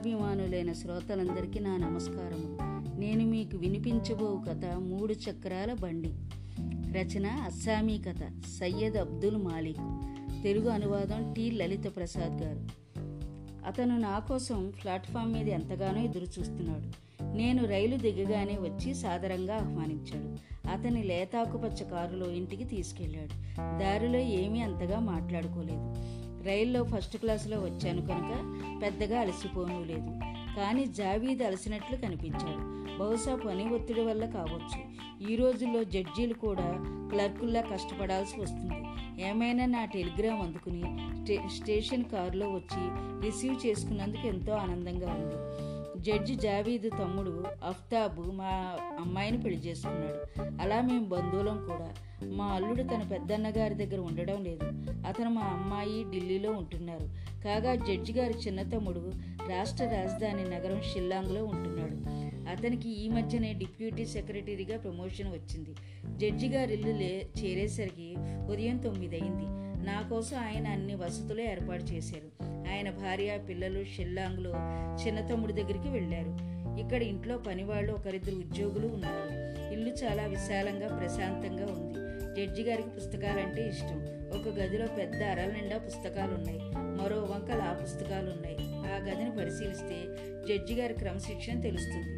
కథాభిమానులైన శ్రోతలందరికీ నా నమస్కారము. నేను మీకు వినిపించబో కథ 3 చక్రాల బండి. రచన అస్సామీ కథ సయ్యద్ అబ్దుల్ మాలిక్, తెలుగు అనువాదం టి. లలిత ప్రసాద్ గారు. అతను నా కోసం ప్లాట్ఫామ్ మీద ఎంతగానో ఎదురుచూస్తున్నాడు. నేను రైలు దిగగానే వచ్చి సాదరంగా ఆహ్వానించాడు. అతని లేతాకుపచ్చ కారులో ఇంటికి తీసుకెళ్లాడు. దారిలో ఏమీ అంతగా మాట్లాడుకోలేదు. రైల్లో ఫస్ట్ క్లాసులో వచ్చాను కనుక పెద్దగా అలసిపోనూ లేదు. కానీ జావీద్ అలసినట్లు కనిపించాడు. బహుశా పని ఒత్తిడి వల్ల కావచ్చు. ఈ రోజుల్లో జడ్జీలు కూడా క్లర్కుల్లా కష్టపడాల్సి వస్తుంది. ఏమైనా నా టెలిగ్రామ్ అందుకుని స్టేషన్ కారులో వచ్చి రిసీవ్ చేసుకున్నందుకు ఎంతో ఆనందంగా ఉంది. జడ్జి జావీద్ తమ్ముడు అఫ్తాబ్ మా అమ్మాయిని పెళ్లి చేసుకున్నాడు. అలా మేము బంధువులం కూడా. మా అల్లుడు తన పెద్దన్నగారి దగ్గర ఉండడం లేదు. అతను మా అమ్మాయి ఢిల్లీలో ఉంటున్నారు. కాగా జడ్జి గారి చిన్న తమ్ముడు రాష్ట్ర రాజధాని నగరం షిల్లాంగ్లో ఉంటున్నాడు. అతనికి ఈ మధ్యనే డిప్యూటీ సెక్రటరీగా ప్రమోషన్ వచ్చింది. జడ్జి గారి ఇల్లు చేరేసరికి ఉదయం 9 అయింది. నా కోసం ఆయన అన్ని వసతులు ఏర్పాటు చేశారు. ఆయన భార్య పిల్లలు షిల్లాంగ్లో చిన్న తమ్ముడి దగ్గరికి వెళ్ళారు. ఇక్కడ ఇంట్లో పనివాళ్ళు ఒకరిద్దరు ఉద్యోగులు ఉన్నారు. ఇల్లు చాలా విశాలంగా ప్రశాంతంగా ఉంది. జడ్జి గారికి పుస్తకాలంటే ఇష్టం. ఒక గదిలో పెద్ద అరల నిండా పుస్తకాలున్నాయి. మరో వంకలు ఆ పుస్తకాలున్నాయి. ఆ గదిని పరిశీలిస్తే జడ్జి గారి క్రమశిక్షణ తెలుస్తుంది.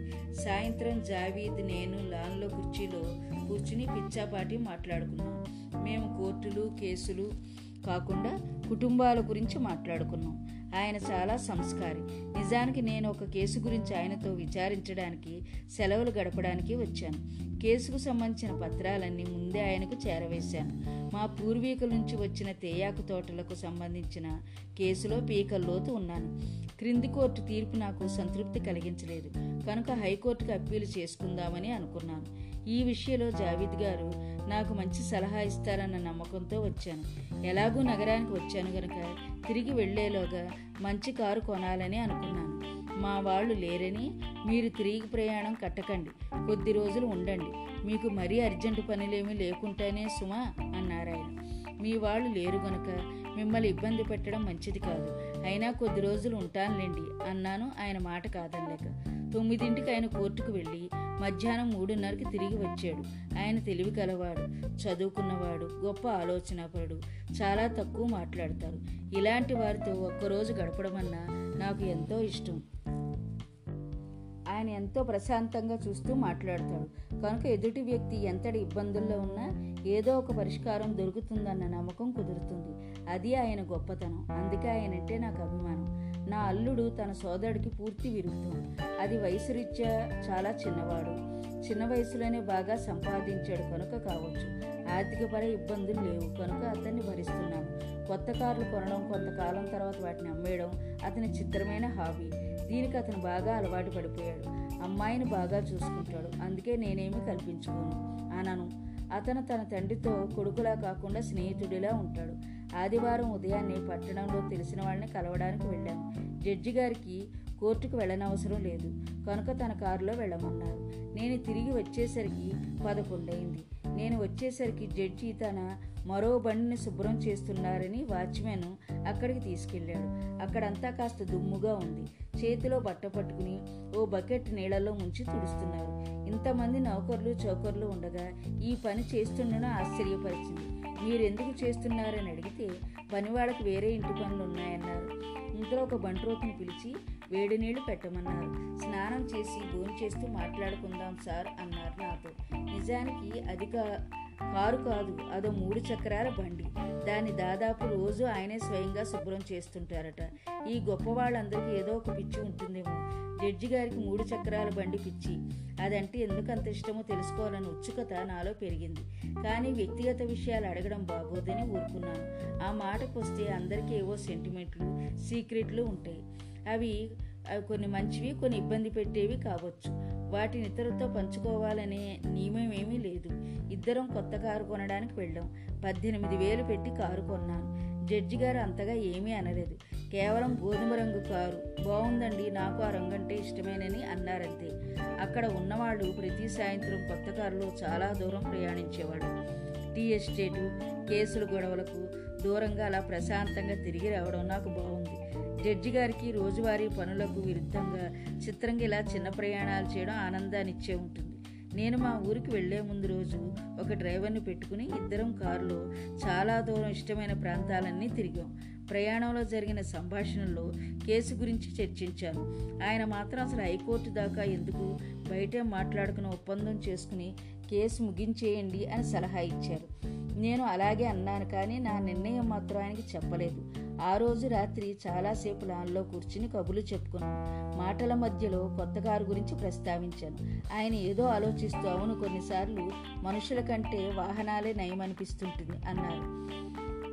సాయంత్రం జావీద్ నేను లాన్లో కుర్చీలో కూర్చుని పిచ్చాపాటి మాట్లాడుకున్నాం. మేము కోర్టులు కేసులు కాకుండా కుటుంబాల గురించి మాట్లాడుకున్నాం. ఆయన చాలా సంస్కారి. నిజానికి నేను ఒక కేసు గురించి ఆయనతో విచారించడానికి సెలవులు గడపడానికి వచ్చాను. కేసుకు సంబంధించిన పత్రాలన్నీ ముందే ఆయనకు చేరవేశాను. మా పూర్వీకుల నుంచి వచ్చిన తేయాకు తోటలకు సంబంధించిన కేసులో పీకల్లోతు ఉన్నాను. క్రింది కోర్టు తీర్పు నాకు సంతృప్తి కలిగించలేదు కనుక హైకోర్టుకు అప్పీలు చేసుకుందామని అనుకున్నాను. ఈ విషయంలో జావీద్ గారు నాకు మంచి సలహా ఇస్తారన్న నమ్మకంతో వచ్చాను. ఎలాగూ నగరానికి వచ్చాను గనక తిరిగి వెళ్లేలోగా మంచి కారు కొనాలని అనుకున్నాను. మా వాళ్ళు లేరని మీరు తిరిగి ప్రయాణం కట్టకండి, కొద్ది రోజులు ఉండండి, మీకు మరీ అర్జెంటు పనులేమీ లేకుండానే సుమా అన్నారాయన. మీ వాళ్ళు లేరు గనక మిమ్మల్ని ఇబ్బంది పెట్టడం మంచిది కాదు, అయినా కొద్ది రోజులు ఉంటానులేండి అన్నాను. ఆయన మాట కాదనలేక 9ంటికి ఆయన కోర్టుకు వెళ్ళి మధ్యాహ్నం 3:30కి తిరిగి వచ్చాడు. ఆయన తెలివి కలవాడు, చదువుకున్నవాడు, గొప్ప ఆలోచనాపరుడు. చాలా తక్కువ మాట్లాడతారు. ఇలాంటి వారితో ఒక్కరోజు గడపడమన్నా నాకు ఎంతో ఇష్టం. ఆయన ఎంతో ప్రశాంతంగా చూస్తూ మాట్లాడతాడు కనుక ఎదుటి వ్యక్తి ఎంతటి ఇబ్బందుల్లో ఉన్నా ఏదో ఒక పరిష్కారం దొరుకుతుందన్న నమ్మకం కుదురుతుంది. అది ఆయన గొప్పతనం. అందుకే ఆయనంటే నాకు అభిమానం. నా అల్లుడు తన సోదరుడికి పూర్తి విరుద్ధం. అది వయసు రీత్యా చాలా చిన్నవాడు. చిన్న వయసులోనే బాగా సంపాదించాడు కనుక కావచ్చు. ఆర్థికపర ఇబ్బందులు లేవు కనుక అతన్ని భరిస్తున్నాను. కొత్త కార్లు కొనడం, కొంతకాలం తర్వాత వాటిని అమ్మేయడం అతని చిత్రమైన హాబీ. దీనికి అతను బాగా అలవాటు పడిపోయాడు. అమ్మాయిని బాగా చూసుకుంటాడు. అందుకే నేనేమి కల్పించుకోను అనను. అతను తన తండ్రితో కొడుకులా కాకుండా స్నేహితుడిలా ఉంటాడు. ఆదివారం ఉదయాన్నే పట్టణంలో తెలిసిన వాళ్ళని కలవడానికి వెళ్ళాను. జడ్జి గారికి కోర్టుకు వెళ్ళనవసరం లేదు కనుక తన కారులో వెళ్ళమన్నారు. నేను తిరిగి వచ్చేసరికి 11 అయింది. నేను వచ్చేసరికి జడ్జి తన మరో బండిని శుభ్రం చేస్తున్నారని వాచ్మెన్ అక్కడికి తీసుకెళ్ళాడు. అక్కడంతా కాస్త దుమ్ముగా ఉంది. చేతిలో బట్ట పట్టుకుని ఓ బకెట్ నీళ్లలో ముంచి తుడుస్తున్నారు. ఇంతమంది నౌకర్లు చౌకర్లు ఉండగా ఈ పని చేస్తుండడం ఆశ్చర్యపరిచింది. మీరెందుకు చేస్తున్నారని అడిగితే పనివాళ్ళకి వేరే ఇంటి పనులు ఉన్నాయన్నారు. ఇంట్లో ఒక బంట్రోతుని పిలిచి వేడి నీళ్లు పెట్టమన్నారు. స్నానం చేసి భోంచేస్తూ మాట్లాడుకుందాం సార్ అన్నారు నాతో. నిజానికి అది కారు కాదు, అదో 3 చక్రాల బండి. దాన్ని దాదాపు రోజు ఆయనే స్వయంగా శుభ్రం చేస్తుంటారట. ఈ గొప్ప వాళ్ళందరికీ ఏదో ఒక పిచ్చి ఉంటుందేమో. జడ్జి గారికి 3 చక్రాల బండి పిచ్చి. అదంటే ఎందుకంత ఇష్టమో తెలుసుకోవాలని ఉత్సుకత నాలో పెరిగింది. కానీ వ్యక్తిగత విషయాలు అడగడం బాగోదని ఊరుకున్నాను. ఆ మాటకు వస్తే అందరికీ ఏవో సెంటిమెంట్లు, సీక్రెట్లు ఉంటాయి. అవి కొన్ని మంచివి, కొన్ని ఇబ్బంది పెట్టేవి కావచ్చు. వాటిని ఇతరులతో పంచుకోవాలనే నియమం ఏమీ లేదు. ఇద్దరం కొత్త కారు కొనడానికి వెళ్ళాం. 18,000 పెట్టి కారు కొన్నాను. జడ్జి గారు అంతగా ఏమీ అనలేదు. కేవలం గోధుమ రంగు కారు బాగుందండి, నాకు ఆ రంగు అంటే ఇష్టమేనని అన్నారంతే. అక్కడ ఉన్నవాళ్ళు ప్రతి సాయంత్రం కొత్త కారులో చాలా దూరం ప్రయాణించేవాడు. టీ ఎస్టేటు, కేసుల గొడవలకు దూరంగా అలా ప్రశాంతంగా తిరిగి రావడం నాకు బాగుంది. జడ్జి గారికి రోజువారీ పనులకు విరుద్ధంగా చిత్రంగా ఇలా చిన్న ప్రయాణాలు చేయడం ఆనందాన్నిచ్చే ఉంటుంది. నేను మా ఊరికి వెళ్లే ముందు రోజు ఒక డ్రైవర్ని పెట్టుకుని ఇద్దరం కారులో చాలా దూరం ఇష్టమైన ప్రాంతాలన్నీ తిరిగాం. ప్రయాణంలో జరిగిన సంభాషణలో కేసు గురించి చర్చించాను. ఆయన మాత్రం అసలు హైకోర్టు దాకా ఎందుకు, బయటే మాట్లాడుకుని ఒప్పందం చేసుకుని కేసు ముగించేయండి అని సలహా ఇచ్చారు. నేను అలాగే అన్నాను, కానీ నా నిర్ణయం మాత్రం ఆయనకి చెప్పలేదు. ఆ రోజు రాత్రి చాలాసేపు లాన్లో కూర్చుని కబుర్లు చెప్పుకున్నాను. మాటల మధ్యలో కొత్త కారు గురించి ప్రస్తావించాను. ఆయన ఏదో ఆలోచిస్తూ, అవును, కొన్నిసార్లు మనుషుల కంటే వాహనాలే నయమనిపిస్తుంటుంది అన్నారు.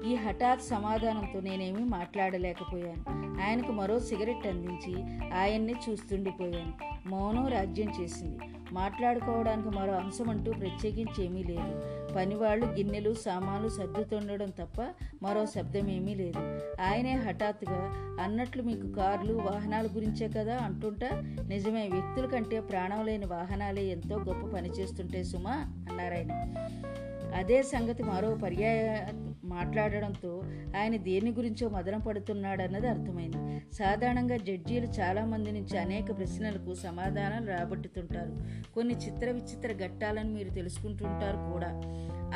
ఈ హఠాత్ సమాధానంతో నేనేమీ మాట్లాడలేకపోయాను. ఆయనకు మరో సిగరెట్ అందించి ఆయన్నే చూస్తుండిపోయాను. మౌనం రాజ్యం చేసింది. మాట్లాడుకోవడానికి మరో అంశం అంటూ ప్రత్యేకించి ఏమీ లేదు. పనివాళ్ళు గిన్నెలు సామాన్లు సర్దుతుండడం తప్ప మరో శబ్దమేమీ లేదు. ఆయనే హఠాత్తుగా, అన్నట్లు మీకు కార్లు వాహనాల గురించే కదా అంటుంటా, నిజమే, వ్యక్తుల కంటే ప్రాణం లేని వాహనాలే ఎంతో గొప్ప పని చేస్తుంటే సుమా అన్నారాయన. అదే సంగతి మరో పర్యాయ మాట్లాడడంతో ఆయన దేని గురించో మదన పడుతున్నాడన్నది అర్థమైంది. సాధారణంగా జడ్జీలు చాలామంది నుంచి అనేక ప్రశ్నలకు సమాధానాలు రాబట్టుతుంటారు. కొన్ని చిత్ర విచిత్ర ఘట్టాలను మీరు తెలుసుకుంటుంటారు కూడా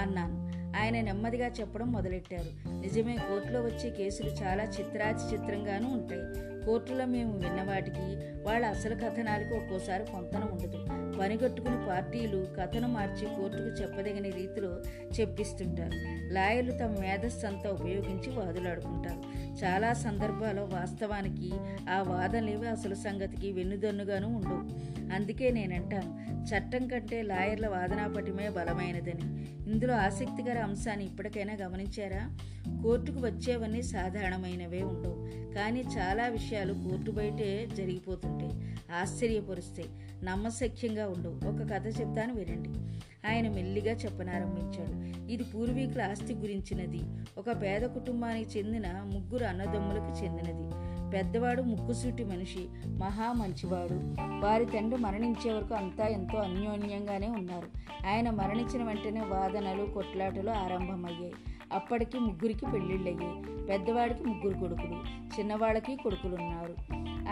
అన్నాను. ఆయన నెమ్మదిగా చెప్పడం మొదలెట్టారు. నిజమే, కోర్టులో వచ్చే కేసులు చాలా చిత్రాచిత్రంగానూ ఉంటాయి. కోర్టులో మేము విన్న వాటికి వాళ్ళ అసలు కథనాలకు ఒక్కోసారి పొంతన ఉండదు. పనిగట్టుకుని పార్టీలు కథను మార్చి కోర్టుకు చెప్పదగిన రీతిలో చెప్పిస్తుంటారు. లాయర్లు తమ మేధస్సంతా ఉపయోగించి వాదులాడుకుంటారు. చాలా సందర్భాల్లో వాస్తవానికి ఆ వాదనలేవి అసలు సంగతికి వెన్నుదన్నుగానూ ఉండవు. అందుకే నేనంటాను, చట్టం కంటే లాయర్ల వాదనాపటిమే బలమైనదని. ఇందులో ఆసక్తికర అంశాన్ని ఇప్పటికైనా గమనించారా? కోర్టుకు వచ్చేవన్నీ సాధారణమైనవే ఉండవు, కానీ చాలా విషయాలు కోర్టు బయటే జరిగిపోతుంటాయి, ఆశ్చర్యపరుస్తాయి, నమ్మశక్యంగా ఉండవు. ఒక కథ చెప్తాను వినండి. ఆయన మెల్లిగా చెప్పనారంభించాడు. ఇది పూర్వీకుల ఆస్తి గురించినది. ఒక పేద కుటుంబానికి చెందిన ముగ్గురు అన్నదమ్ములకు చెందినది. పెద్దవాడు ముక్కుసూటి మనిషి, మహా మంచివాడు. వారి తండ్రి మరణించే వరకు అంతా ఎంతో అన్యోన్యంగానే ఉన్నారు. ఆయన మరణించిన వెంటనే వాదనలు కొట్లాటలు ఆరంభమయ్యాయి. అప్పటికి ముగ్గురికి పెళ్ళిళ్ళయ్యాయి. పెద్దవాడికి ముగ్గురు కొడుకులు, చిన్నవాళ్ళకి కొడుకులున్నారు.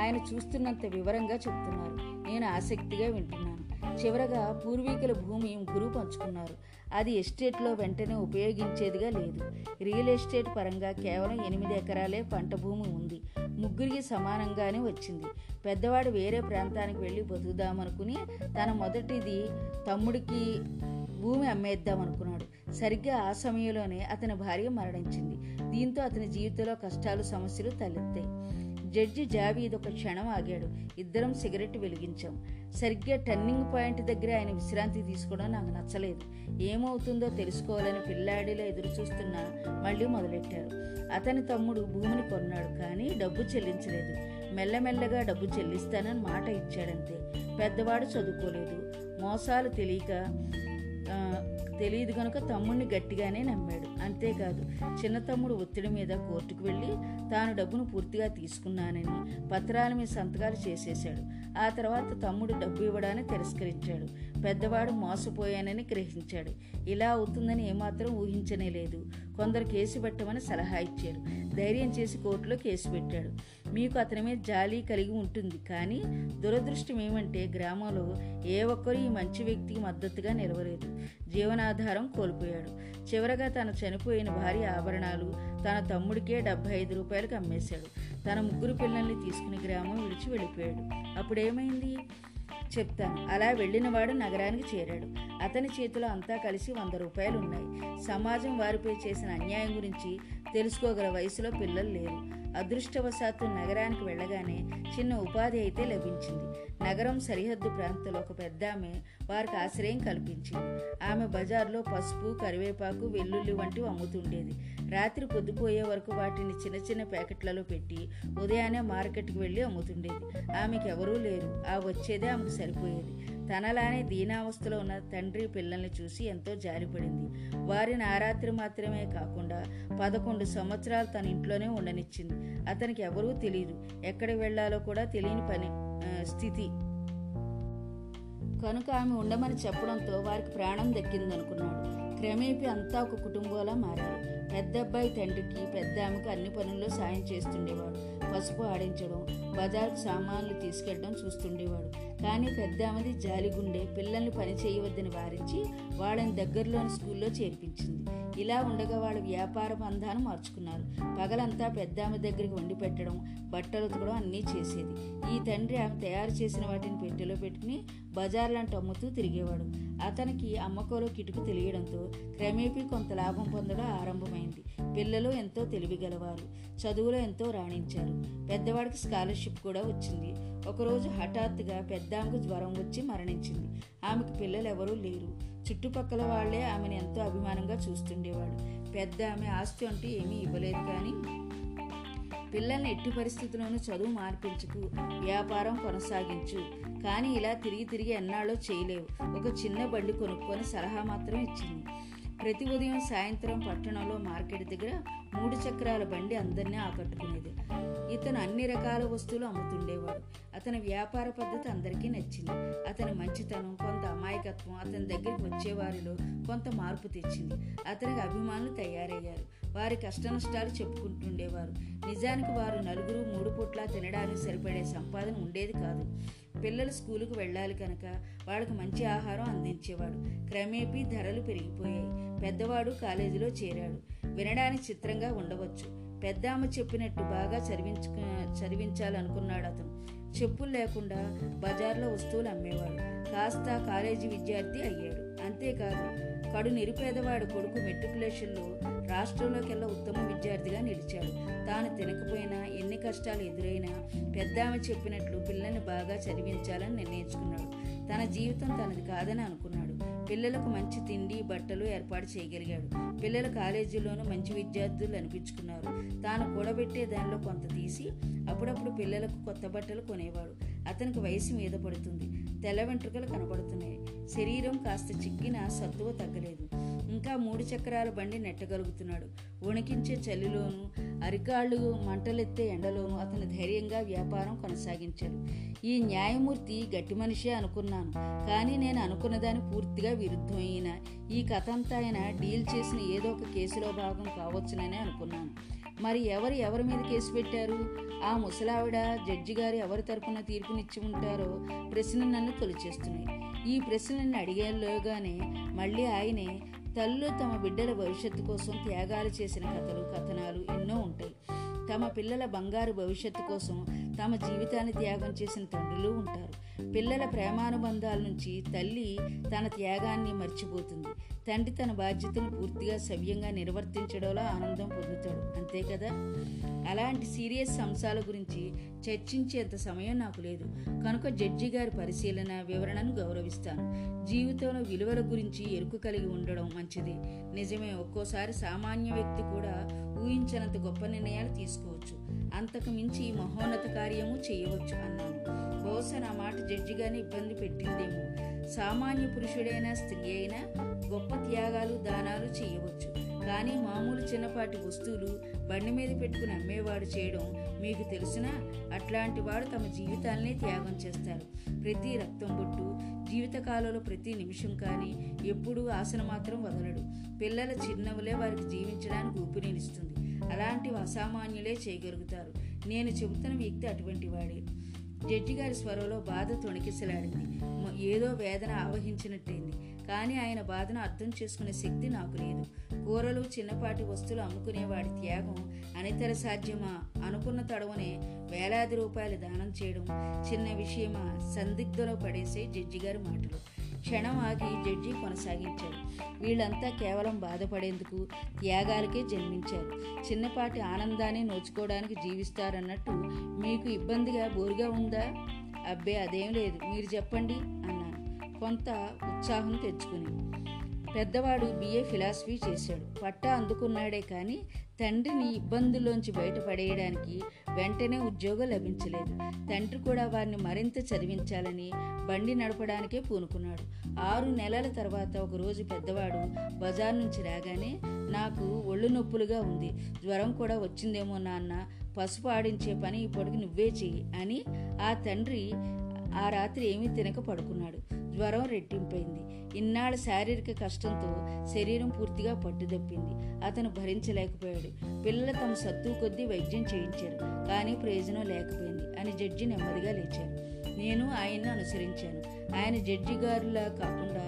ఆయన చూస్తున్నంత వివరంగా చెప్తున్నారు. నేను ఆసక్తిగా వింటున్నాను. చివరగా పూర్వీకుల భూమి ముగ్గురు పంచుకున్నారు. అది ఎస్టేట్లో వెంటనే ఉపయోగించేదిగా లేదు. రియల్ ఎస్టేట్ పరంగా కేవలం 8 ఎకరాలే పంట భూమి ఉంది. ముగ్గురికి సమానంగానే వచ్చింది. పెద్దవాడు వేరే ప్రాంతానికి వెళ్ళి బతుకుదామనుకుని తన మొదటిది తమ్ముడికి భూమి అమ్మేద్దామనుకున్నాడు. సరిగ్గా ఆ సమయంలోనే అతని భార్య మరణించింది. దీంతో అతని జీవితంలో కష్టాలు సమస్యలు తలెత్తాయి. జడ్జి జావీద్ ఒక క్షణం ఆగాడు. ఇద్దరం సిగరెట్ వెలిగించాం. సరిగ్గా టర్నింగ్ పాయింట్ దగ్గర ఆయన విశ్రాంతి తీసుకోవడం నాకు నచ్చలేదు. ఏమవుతుందో తెలుసుకోవాలని పిల్లాడిలో ఎదురుచూస్తున్నా మళ్ళీ మొదలెట్టారు. అతని తమ్ముడు భూమిని కొన్నాడు, కానీ డబ్బు చెల్లించలేదు. మెల్లమెల్లగా డబ్బు చెల్లిస్తానని మాట ఇచ్చాడంతే. పెద్దవాడు చదువుకోలేదు, మోసాలు తెలియదు కనుక తమ్ముడిని గట్టిగానే నమ్మాడు. అంతేకాదు, చిన్న తమ్ముడు ఒత్తిడి మీద కోర్టుకు వెళ్ళి తాను డబ్బును పూర్తిగా తీసుకున్నానని పత్రాల మీద సంతకాలు చేసేశాడు. ఆ తర్వాత తమ్ముడు డబ్బు ఇవ్వడాన్ని తిరస్కరించాడు. పెద్దవాడు మోసపోయానని గ్రహించాడు. ఇలా అవుతుందని ఏమాత్రం ఊహించనే లేదు. కొందరు కేసు పెట్టమని సలహా ఇచ్చారు. ధైర్యం చేసి కోర్టులో కేసు పెట్టాడు. మీకు అతని మీద జాలి కలిగి ఉంటుంది, కానీ దురదృష్టం ఏమంటే గ్రామంలో ఏ ఒక్కరూ ఈ మంచి వ్యక్తికి మద్దతుగా నిలవలేదు. జీవనాధారం కోల్పోయాడు. చివరగా తను చనిపోయిన భారీ ఆభరణాలు తన తమ్ముడికే 75 రూపాయలకు అమ్మేశాడు. తన ముగ్గురు పిల్లల్ని తీసుకుని గ్రామం విడిచి వెళ్ళిపోయాడు. అప్పుడేమైంది చెప్తాను. అలా వెళ్ళిన వాడు నగరానికి చేరాడు. అతని చేతిలో అంతా కలిసి 100 రూపాయలు ఉన్నాయి. సమాజం వారిపై చేసిన అన్యాయం గురించి తెలుసుకోగల వయసులో పిల్లలు లేరు. అదృష్టవశాత్తు నగరానికి వెళ్ళగానే చిన్న ఉపాధి అయితే లభించింది. నగరం సరిహద్దు ప్రాంతంలో ఒక పెద్ద ఆమె వారికి ఆశ్రయం కల్పించింది. ఆమె బజార్లో పసుపు, కరివేపాకు, వెల్లుల్లి వంటివి అమ్ముతుండేది. రాత్రి పొద్దుపోయే వరకు వాటిని చిన్న చిన్న ప్యాకెట్లలో పెట్టి ఉదయాన్నే మార్కెట్కి వెళ్ళి అమ్ముతుండేది. ఆమెకు ఎవరూ లేరు. ఆ వచ్చేదే ఆమెకు సరిపోయేది. తనలానే దీనావస్థలో ఉన్న తండ్రి పిల్లల్ని చూసి ఎంతో జాలిపడింది. వారిని ఆ రాత్రి మాత్రమే కాకుండా 11 సంవత్సరాలు తన ఇంట్లోనే ఉండనిచ్చింది. అతనికి ఎవరూ తెలియదు, ఎక్కడికి వెళ్ళాలో కూడా తెలియని స్థితి కనుక ఆమె ఉండమని చెప్పడంతో వారికి ప్రాణం దక్కిందనుకున్నాడు. క్రమేపీ అంతా ఒక కుటుంబంలా మారారు. పెద్ద అబ్బాయి తండ్రికి, పెద్ద ఆమెకు అన్ని పనుల్లో సాయం చేస్తుండేవాడు. పసుపు ఆడించడం, బజార్కు సామాన్లు తీసుకెళ్ళడం చూస్తుండేవాడు. కానీ పెద్ద ఆమెది జాలిగుండే పిల్లల్ని పని చేయవద్దని వారించి వాళ్ళని దగ్గరలోని స్కూల్లో చేర్పించింది. ఇలా ఉండగా వాళ్ళు వ్యాపార బంధాన్ని మార్చుకున్నారు. పగలంతా పెద్ద ఆమె దగ్గరికి వండి పెట్టడం, బట్టలు ఉతకడం అన్నీ చేసేది. ఈ తండ్రి ఆమె తయారు చేసిన వాటిని పెట్టెలో పెట్టుకుని బజార్లంటూ అమ్ముతూ తిరిగేవాడు. అతనికి అమ్మకంలో కిటుకు తెలియడంతో క్రమేపీ కొంత లాభం పొందడం ఆరంభమైంది. పిల్లలు ఎంతో తెలివిగలవారు, చదువులో ఎంతో రాణించారు. పెద్దవాడికి స్కాలర్షిప్ కూడా వచ్చింది. ఒకరోజు హఠాత్తుగా పెద్ద ఆమెకు జ్వరం వచ్చి మరణించింది. ఆమెకు పిల్లలు ఎవరూ లేరు. చుట్టుపక్కల వాళ్లే ఆమెను ఎంతో అభిమానంగా చూస్తుండేవాడు. పెద్ద ఆమె ఆస్తి అంటూ ఏమీ ఇవ్వలేదు, కానీ పిల్లల్ని ఎట్టి పరిస్థితుల్లోనూ చదువు మార్పించుకు, వ్యాపారం కొనసాగించు, కానీ ఇలా తిరిగి తిరిగి ఎన్నాళ్ళో చేయలేవు, ఒక చిన్న బండి కొనుక్కొని సలహా మాత్రం ఇచ్చింది. ప్రతి ఉదయం సాయంత్రం పట్టణంలో మార్కెట్ దగ్గర 3 చక్రాల బండి అందరినీ ఆకట్టుకునేది. ఇతను అన్ని రకాల వస్తువులు అమ్ముతుండేవాడు. అతని వ్యాపార పద్ధతి అందరికీ నచ్చింది. అతని మంచితనం, కొంత అమాయకత్వం అతని దగ్గరికి వచ్చేవారిలో కొంత మార్పు తెచ్చింది. అతనికి అభిమానులు తయారయ్యారు. వారి కష్టనష్టాలు చెప్పుకుంటుండేవారు. నిజానికి వారు నలుగురు 3 పూట్లా తినడానికి సరిపడే సంపాదన ఉండేది కాదు. పిల్లలు స్కూలుకు వెళ్ళాలి కనుక వాళ్ళకు మంచి ఆహారం అందించేవాడు. క్రమేపీ ధరలు పెరిగిపోయాయి. పెద్దవాడు కాలేజీలో చేరాడు. వినడానికి చిత్రంగా ఉండవచ్చు, పెద్ద ఆమె చెప్పినట్టు బాగా చదివించాలనుకున్నాడు. అతను చెప్పులు లేకుండా బజార్లో వస్తువులు అమ్మేవాడు. కాస్త కాలేజీ విద్యార్థి అయ్యాడు. అంతేకాదు, కడు నిరుపేదవాడు కొడుకు మెట్రికులేషన్లో రాష్ట్రంలోకెల్లా ఉత్తమ విద్యార్థిగా నిలిచాడు. తాను తినకపోయినా, ఎన్ని కష్టాలు ఎదురైనా పెద్ద ఆమె చెప్పినట్లు పిల్లల్ని బాగా చదివించాలని నిర్ణయించుకున్నాడు. తన జీవితం తనది కాదని అనుకున్నాడు. పిల్లలకు మంచి తిండి, బట్టలు ఏర్పాటు చేయగలిగాడు. పిల్లలు కాలేజీలోనూ మంచి విద్యార్థులు అనిపించుకున్నారు. తాను కూడబెట్టే దానిలో కొంత తీసి అప్పుడప్పుడు పిల్లలకు కొత్త బట్టలు కొనేవాడు. అతనికి వయసు మీద పడుతుంది. తెల్ల వెంట్రుకలు కనబడుతున్నాయి. శరీరం కాస్త చిక్కినా సత్తువ తగ్గలేదు. ఇంకా 3 చక్రాల బండి నెట్టగలుగుతున్నాడు. వణికించే చలిలోనూ, అరికాళ్ళు మంటలెత్తే ఎండలోనూ అతను ధైర్యంగా వ్యాపారం కొనసాగించాడు. ఈ న్యాయమూర్తి గట్టి మనిషే అనుకున్నాను, కానీ నేను అనుకున్నదాన్ని పూర్తిగా విరుద్ధమైన ఈ కథ అంతా ఆయన డీల్ చేసిన ఏదో ఒక కేసులో భాగం కావచ్చునని అనుకున్నాను. మరి ఎవరి మీద కేసు పెట్టారు? ఆ ముసలావిడ జడ్జి గారు ఎవరి తరపున తీర్పునిచ్చి ఉంటారో ప్రశ్న నన్ను తొలిచేస్తున్నాయి. ఈ ప్రశ్న నన్ను అడిగేలోగానే మళ్ళీ ఆయనే, తల్లులు తమ బిడ్డల భవిష్యత్తు కోసం త్యాగాలు చేసిన కథలు, కథనాలు ఎన్నో ఉంటాయి. తమ పిల్లల బంగారు భవిష్యత్తు కోసం తమ జీవితాన్ని త్యాగం చేసిన తండ్రులు ఉంటారు. పిల్లల ప్రేమానుబంధాల నుంచి తల్లి తన త్యాగాన్ని మర్చిపోతుంది. తండ్రి తన బాధ్యతను పూర్తిగా సవ్యంగా నిర్వర్తించడంలో ఆనందం పొందుతాడు. అంతే కదా? అలాంటి సీరియస్ అంశాల గురించి చర్చించేంత సమయం నాకు లేదు కనుక జడ్జి గారి పరిశీలన, వివరణను గౌరవిస్తాను. జీవితంలో విలువల గురించి ఎరుకు కలిగి ఉండడం మంచిది. నిజమే, ఒక్కోసారి సామాన్య వ్యక్తి కూడా ఊహించనంత గొప్ప నిర్ణయాలు తీసుకోవచ్చు, అంతకు మించి మహోన్నత కార్యము చేయవచ్చు అన్నాను. బహుశా నా మాట జడ్జి గారిని ఇబ్బంది పెట్టిందేమో. సామాన్య పురుషుడైనా స్త్రీ అయినా గొప్ప త్యాగాలు, దానాలు చేయవచ్చు, కానీ మామూలు చిన్నపాటి వస్తువులు బండి మీద పెట్టుకుని అమ్మేవాడు చేయడం మీకు తెలిసినా అట్లాంటి వాడు తమ జీవితాలనే త్యాగం చేస్తారు. ప్రతి రక్తం బొట్టు, జీవితకాలంలో ప్రతి నిమిషం, కానీ ఎప్పుడూ ఆశను మాత్రం వదలడు. పిల్లల చిరునవ్వులే వారికి జీవించడానికి ఊపిరినిస్తుంది. అలాంటివి అసామాన్యులే చేయగలుగుతారు. నేను చెబుతున్న వ్యక్తి అటువంటి వాడే. జడ్జి గారి స్వరంలో బాధ తొణికిసలాడింది. ఏదో వేదన ఆవహించినట్టయింది. కానీ ఆయన బాధను అర్థం చేసుకునే శక్తి నాకు లేదు. కూరలు, చిన్నపాటి వస్తువులు అమ్ముకునేవాడి త్యాగం అనితర సాధ్యమా అనుకున్న తడవనే వేలాది రూపాయలు దానం చేయడం చిన్న విషయమా సందిగ్ధలో పడేసే జడ్జి గారి మాటలు. క్షణం ఆగి జడ్జి కొనసాగించాడు. వీళ్ళంతా కేవలం బాధపడేందుకు, త్యాగాలకే జన్మించారు. చిన్నపాటి ఆనందాన్ని నోచుకోవడానికి జీవిస్తారన్నట్టు మీకు ఇబ్బందిగా, బోరుగా ఉందా? అబ్బే, అదేం లేదు, మీరు చెప్పండి అన్నాను కొంత ఉత్సాహం తెచ్చుకుని. పెద్దవాడు BA ఫిలాసఫీ చేశాడు. పట్టా అందుకున్నాడే కానీ తండ్రిని ఇబ్బందుల్లోంచి బయటపడేయడానికి వెంటనే ఉద్యోగం లభించలేదు. తండ్రి కూడా వారిని మరింత చదివించాలని బండి నడపడానికే పూనుకున్నాడు. 6 నెలల తర్వాత ఒకరోజు పెద్దవాడు బజార్ నుంచి రాగానే, నాకు ఒళ్ళు నొప్పులుగా ఉంది, జ్వరం కూడా వచ్చిందేమో నాన్న, పసుపు ఆడించే పని ఇప్పటికి నువ్వే చెయ్యి అని ఆ తండ్రి ఆ రాత్రి ఏమీ తినక పడుకున్నాడు. జ్వరం రెట్టింపైంది. ఇన్నాళ్ళ శారీరక కష్టంతో శరీరం పూర్తిగా పట్టుదప్పింది. అతను భరించలేకపోయాడు. పిల్లలు తమ సత్తు కొద్దీ వైద్యం చేయించారు, కానీ ప్రయోజనం లేకపోయింది అని జడ్జి నెమ్మదిగా లేచారు. నేను ఆయన్ను అనుసరించాను. ఆయన జడ్జి గారులా కాకుండా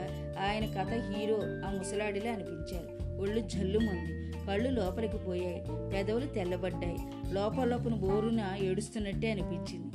ఆయన కథ హీరో ఆ ముసలాడిలా అనిపించారు. ఒళ్ళు జల్లుమంది, కళ్ళు లోపలికి పోయాయి, పెదవులు తెల్లబడ్డాయి, లోపలోపన బోరున ఏడుస్తున్నట్టే అనిపించింది.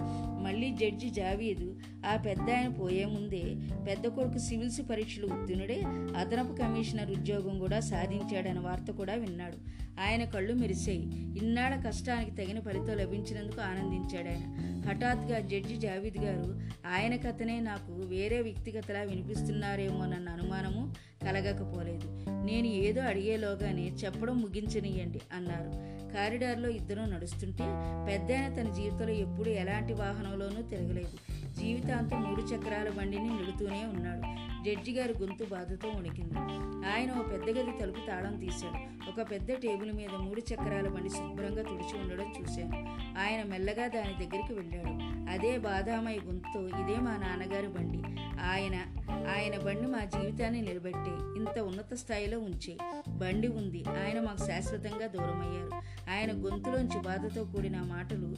మళ్ళీ జడ్జి జావీద్ ఆ పెద్ద ఆయన పోయే ముందే పెద్ద కొడుకు సివిల్స్ పరీక్షలు ఉత్తీర్ణుడే అదనపు కమిషనర్ ఉద్యోగం కూడా సాధించాడన్న వార్త కూడా విన్నాడు. ఆయన కళ్ళు మెరిసాయి. ఇన్నాళ్ళ కష్టానికి తగిన ఫలితం లభించినందుకు ఆనందించాడు ఆయన. హఠాత్తుగా జడ్జి జావీద్ గారు ఆయన కథనే నాకు వేరే వ్యక్తిగతలా వినిపిస్తున్నారేమోనన్న అనుమానము కలగకపోలేదు. నేను ఏదో అడిగేలోగానే చెప్పడం ముగించనియండి అన్నారు. కారిడార్లో ఇద్దరు నడుస్తుంటే పెద్ద ఆయన తన జీవితంలో ఎప్పుడూ ఎలాంటి వాహనంలోనూ తిరగలేదు. జీవితాంతం 3 చక్రాల బండిని నిలుతూనే ఉన్నాడు. జడ్జి గారి గొంతు బాధతో వణికింది. ఆయన ఓ పెద్ద గది తలుపు తాళం తీశాడు. ఒక పెద్ద టేబుల్ మీద 3 చక్రాల బండి శుభ్రంగా తుడిచి ఉండడం చూశాను. ఆయన మెల్లగా దాని దగ్గరికి వెళ్ళాడు. అదే బాధామయ గొంతుతో, ఇదే మా నాన్నగారి బండి. ఆయన బండి మా జీవితాన్ని నిలబెట్టే, ఇంత ఉన్నత స్థాయిలో ఉంచే బండి ఉంది. ఆయన మాకు శాశ్వతంగా దూరం అయ్యారు. ఆయన గొంతులోంచి బాధతో కూడిన మాటలు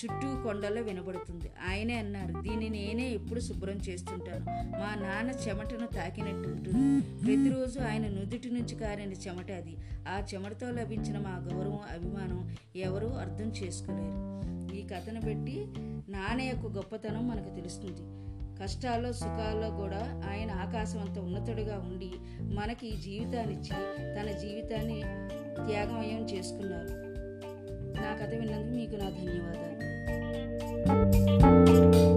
చుట్టూ కొండల్లో వినబడుతుంది. ఆయనే అన్నారు, దీన్ని నేనే ఎప్పుడు శుభ్రం చేస్తుంటాను. మా నాన్న చెమటను తాకినట్టు ఉంటుంది. ప్రతిరోజు ఆయన నుదుటి నుంచి కారిన చెమట అది. ఆ చెమటతో లభించిన మా గౌరవం, అభిమానం ఎవరూ అర్థం చేసుకోలేరు. ఈ కథను బట్టి నాన్న యొక్క గొప్పతనం మనకు తెలుస్తుంది. కష్టాల్లో సుఖాల్లో కూడా ఆయన ఆకాశం అంత ఉన్నతుడిగా ఉండి మనకి జీవితాన్నిచ్చి తన జీవితాన్ని త్యాగమయం చేసుకున్నారు. నా కథ విన్నందుకు మీకు నా ధన్యవాదాలు.